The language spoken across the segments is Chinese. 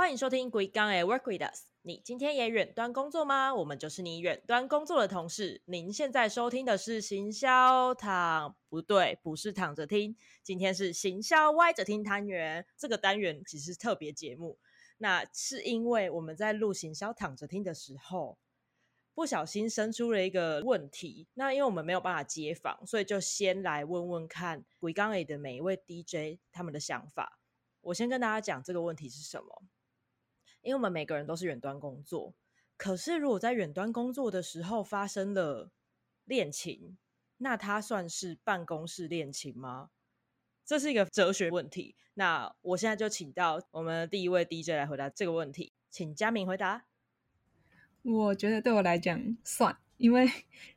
欢迎收听规刚 Work with us。 你今天也远端工作吗？我们就是你远端工作的同事。您现在收听的是行销躺，不对，不是躺着听，今天是行销歪着听单元。这个单元其实是特别节目，那是因为我们在录行销躺着听的时候不小心生出了一个问题，那因为我们没有办法接访，所以就先来问问看规刚的每一位 DJ 他们的想法。我先跟大家讲这个问题是什么。因为我们每个人都是远端工作，可是如果在远端工作的时候发生了恋情，那它算是办公室恋情吗？这是一个哲学问题。那我现在就请到我们第一位 DJ 来回答这个问题，请嘉明回答。我觉得对我来讲算，因为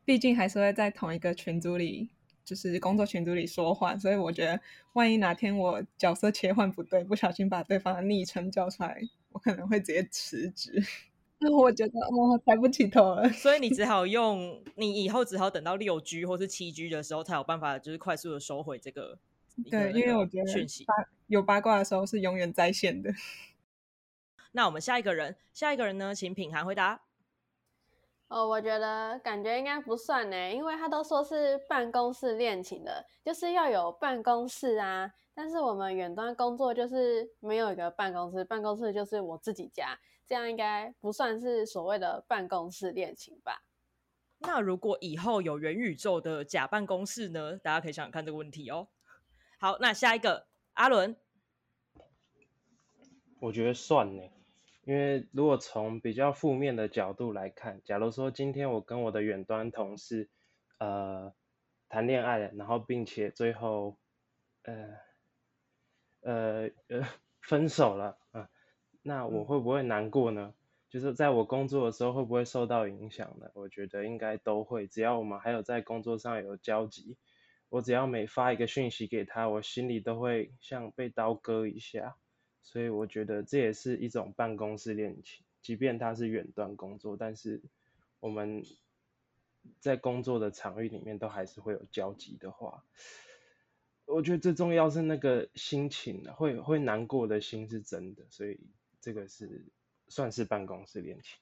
毕竟还是会在同一个群组里，就是工作群组里说话，所以我觉得万一哪天我角色切换不对，不小心把对方的昵称叫出来，我可能会直接辞职。我觉得我抬不起头了，所以你只好用你以后只好等到 6G 或是 7G 的时候才有办法就是快速的收回这个讯息。对，因为我觉得有八卦的时候是永远在线的。那我们下一个人呢，请品涵回答。我觉得感觉应该不算耶，因为他都说是办公室恋情的，就是要有办公室啊，但是我们远端工作就是没有一个办公室，办公室就是我自己家，这样应该不算是所谓的办公室恋情吧。那如果以后有元宇宙的假办公室呢？大家可以想想看这个问题哦。好，那下一个阿伦。我觉得算耶，因为如果从比较负面的角度来看，假如说今天我跟我的远端同事谈恋爱了，然后并且最后分手了，那我会不会难过呢？就是在我工作的时候会不会受到影响呢？我觉得应该都会，只要我们还有在工作上有交集，我只要每发一个讯息给他，我心里都会像被刀割一下，所以我觉得这也是一种办公室恋情，即便它是远端工作，但是我们在工作的场域里面都还是会有交集的话，我觉得最重要是那个心情，会难过的心是真的，所以这个是算是办公室恋情。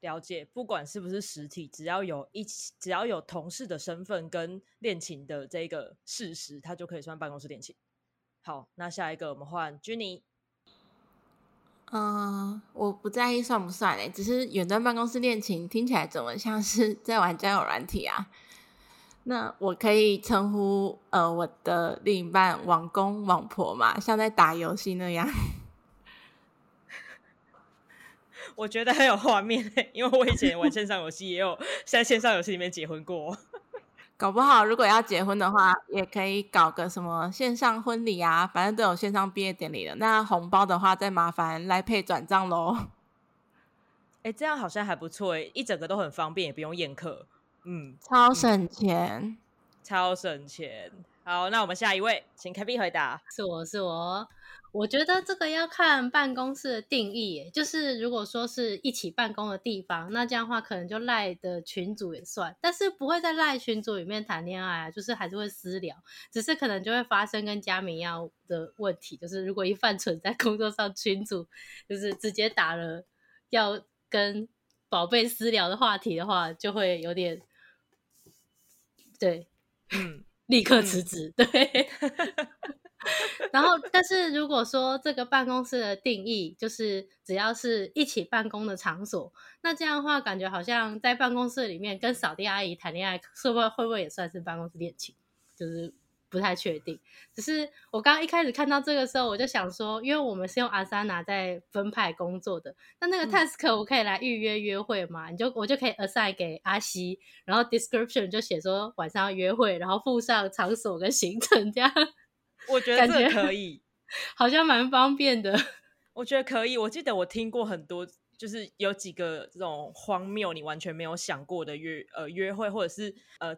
了解，不管是不是实体，只要有同事的身份跟恋情的这个事实，它就可以算办公室恋情。好，那下一个我们换 Jenny。我不在意算不算，只是远端办公室恋情听起来怎么像是在玩交友软体啊。那我可以称呼我的另一半网公网婆嘛，像在打游戏那样。我觉得很有画面，因为我以前玩线上游戏也有在线上游戏里面结婚过。搞不好如果要结婚的话，也可以搞个什么线上婚礼啊，反正都有线上毕业典礼了。那红包的话再麻烦来配转账咯。这样好像还不错，一整个都很方便，也不用宴客，超省钱，超省钱。好，那我们下一位请 KB 回答。是我，我觉得这个要看办公室的定义，就是如果说是一起办公的地方，那这样的话可能就赖的群组也算，但是不会在赖群组里面谈恋爱，就是还是会私聊，只是可能就会发生跟嘉明一样的问题，就是如果一犯蠢在工作上群组就是直接打了要跟宝贝私聊的话题的话，就会有点对立刻辞职对然后但是如果说这个办公室的定义就是只要是一起办公的场所，那这样的话感觉好像在办公室里面跟扫地阿姨谈恋爱会不会也算是办公室恋情，就是不太确定。只是我刚刚一开始看到这个时候我就想说，因为我们是用 Asana 在分派工作的，那个 task 我可以来预约约会嘛，我就可以 assign 给阿西，然后 description 就写说晚上要约会，然后附上场所跟行程，这样我觉得这可以，好像蛮方便的。我觉得可以，我记得我听过很多，就是有几个这种荒谬你完全没有想过的约会，或者是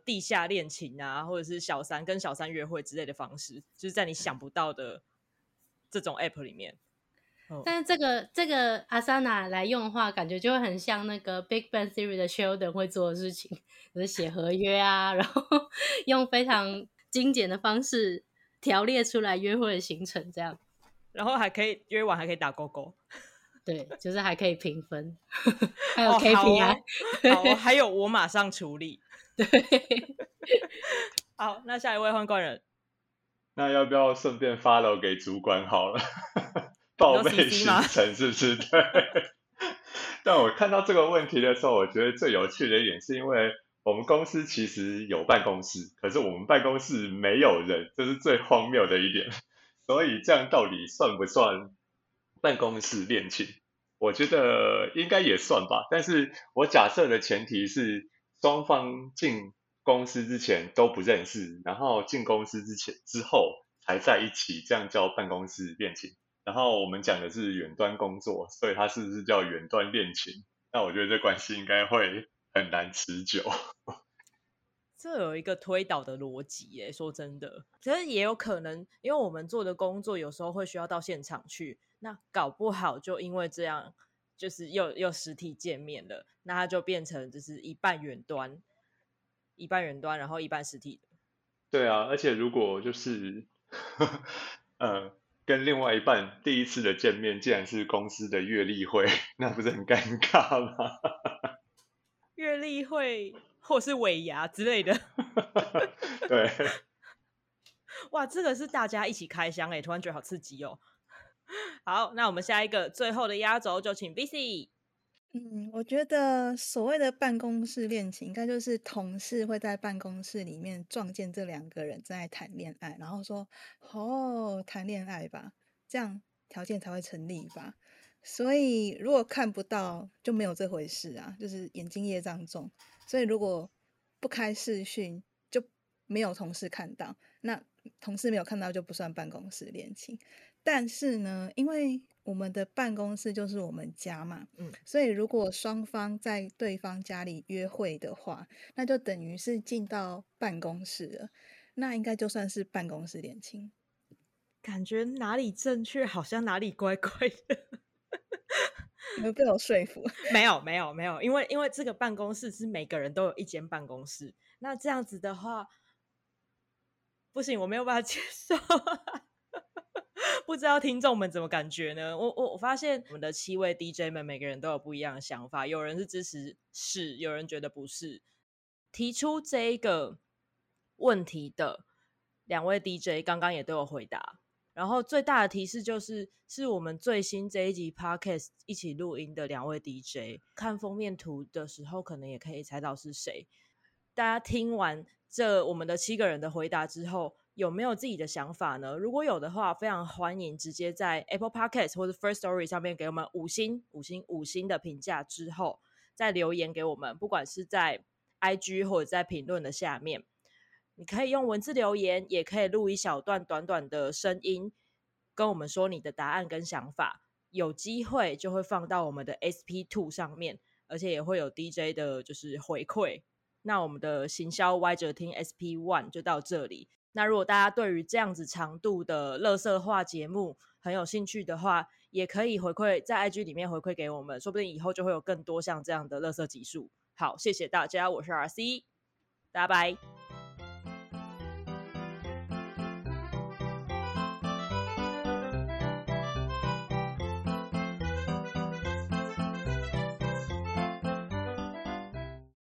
地下恋情啊，或者是小三跟小三约会之类的方式，就是在你想不到的这种 app 里面。但是这个 Asana 来用的话，感觉就会很像那个 Big Bang Theory 的 Sheldon 会做的事情，就是写合约啊，然后用非常精简的方式条列出来约会的行程，这样，然后还可以约完还可以打勾勾对，就是还可以评分还有 KPI、哦、好还有我马上处理对好，那下一位换官人，那要不要顺便 follow 给主管好了报备行程是不是对但我看到这个问题的时候，我觉得最有趣的一点是因为我们公司其实有办公室，可是我们办公室没有人，这是最荒谬的一点。所以这样到底算不算办公室恋情？我觉得应该也算吧，但是我假设的前提是双方进公司之前都不认识，然后进公司之后才在一起，这样叫办公室恋情。然后我们讲的是远端工作，所以它是不是叫远端恋情？那我觉得这关系应该会很难持久。这有一个推导的逻辑耶，说真的，可是也有可能，因为我们做的工作有时候会需要到现场去，那搞不好就因为这样，就是又实体见面了，那它就变成就是一半远端，一半远端，然后一半实体。对啊，而且如果就是，跟另外一半第一次的见面竟然是公司的月例会，那不是很尴尬吗？月例会或是尾牙之类的对，哇，这个是大家一起开箱耶，突然觉得好刺激哦。好，那我们下一个最后的压轴就请 VC。 我觉得所谓的办公室恋情应该就是同事会在办公室里面撞见这两个人在谈恋爱，然后说哦，谈恋爱吧，这样条件才会成立吧。所以如果看不到就没有这回事啊，就是眼睛业障重，所以如果不开视讯就没有同事看到，那同事没有看到就不算办公室恋情。但是呢，因为我们的办公室就是我们家嘛，所以如果双方在对方家里约会的话，那就等于是进到办公室了，那应该就算是办公室恋情。感觉哪里正确好像哪里怪怪的你们被我说服没有，因为这个办公室是每个人都有一间办公室，那这样子的话不行，我没有办法接受不知道听众们怎么感觉呢？我发现我们的七位 DJ 们每个人都有不一样的想法，有人是支持是，有人觉得不是。提出这个问题的两位 DJ 刚刚也都有回答，然后最大的提示就是是我们最新这一集 podcast 一起录音的两位 DJ， 看封面图的时候可能也可以猜到是谁。大家听完这我们的七个人的回答之后，有没有自己的想法呢？如果有的话，非常欢迎直接在 Apple Podcast 或者 First Story 上面给我们五星的评价之后再留言给我们，不管是在 IG 或者在评论的下面，你可以用文字留言，也可以录一小段短短的声音跟我们说你的答案跟想法，有机会就会放到我们的 SP2 上面，而且也会有 DJ 的就是回馈。那我们的行销歪着听 SP1 就到这里。那如果大家对于这样子长度的垃圾话节目很有兴趣的话，也可以回馈在 IG 里面回馈给我们，说不定以后就会有更多像这样的垃圾集数。好，谢谢大家，我是 RC， 大家拜。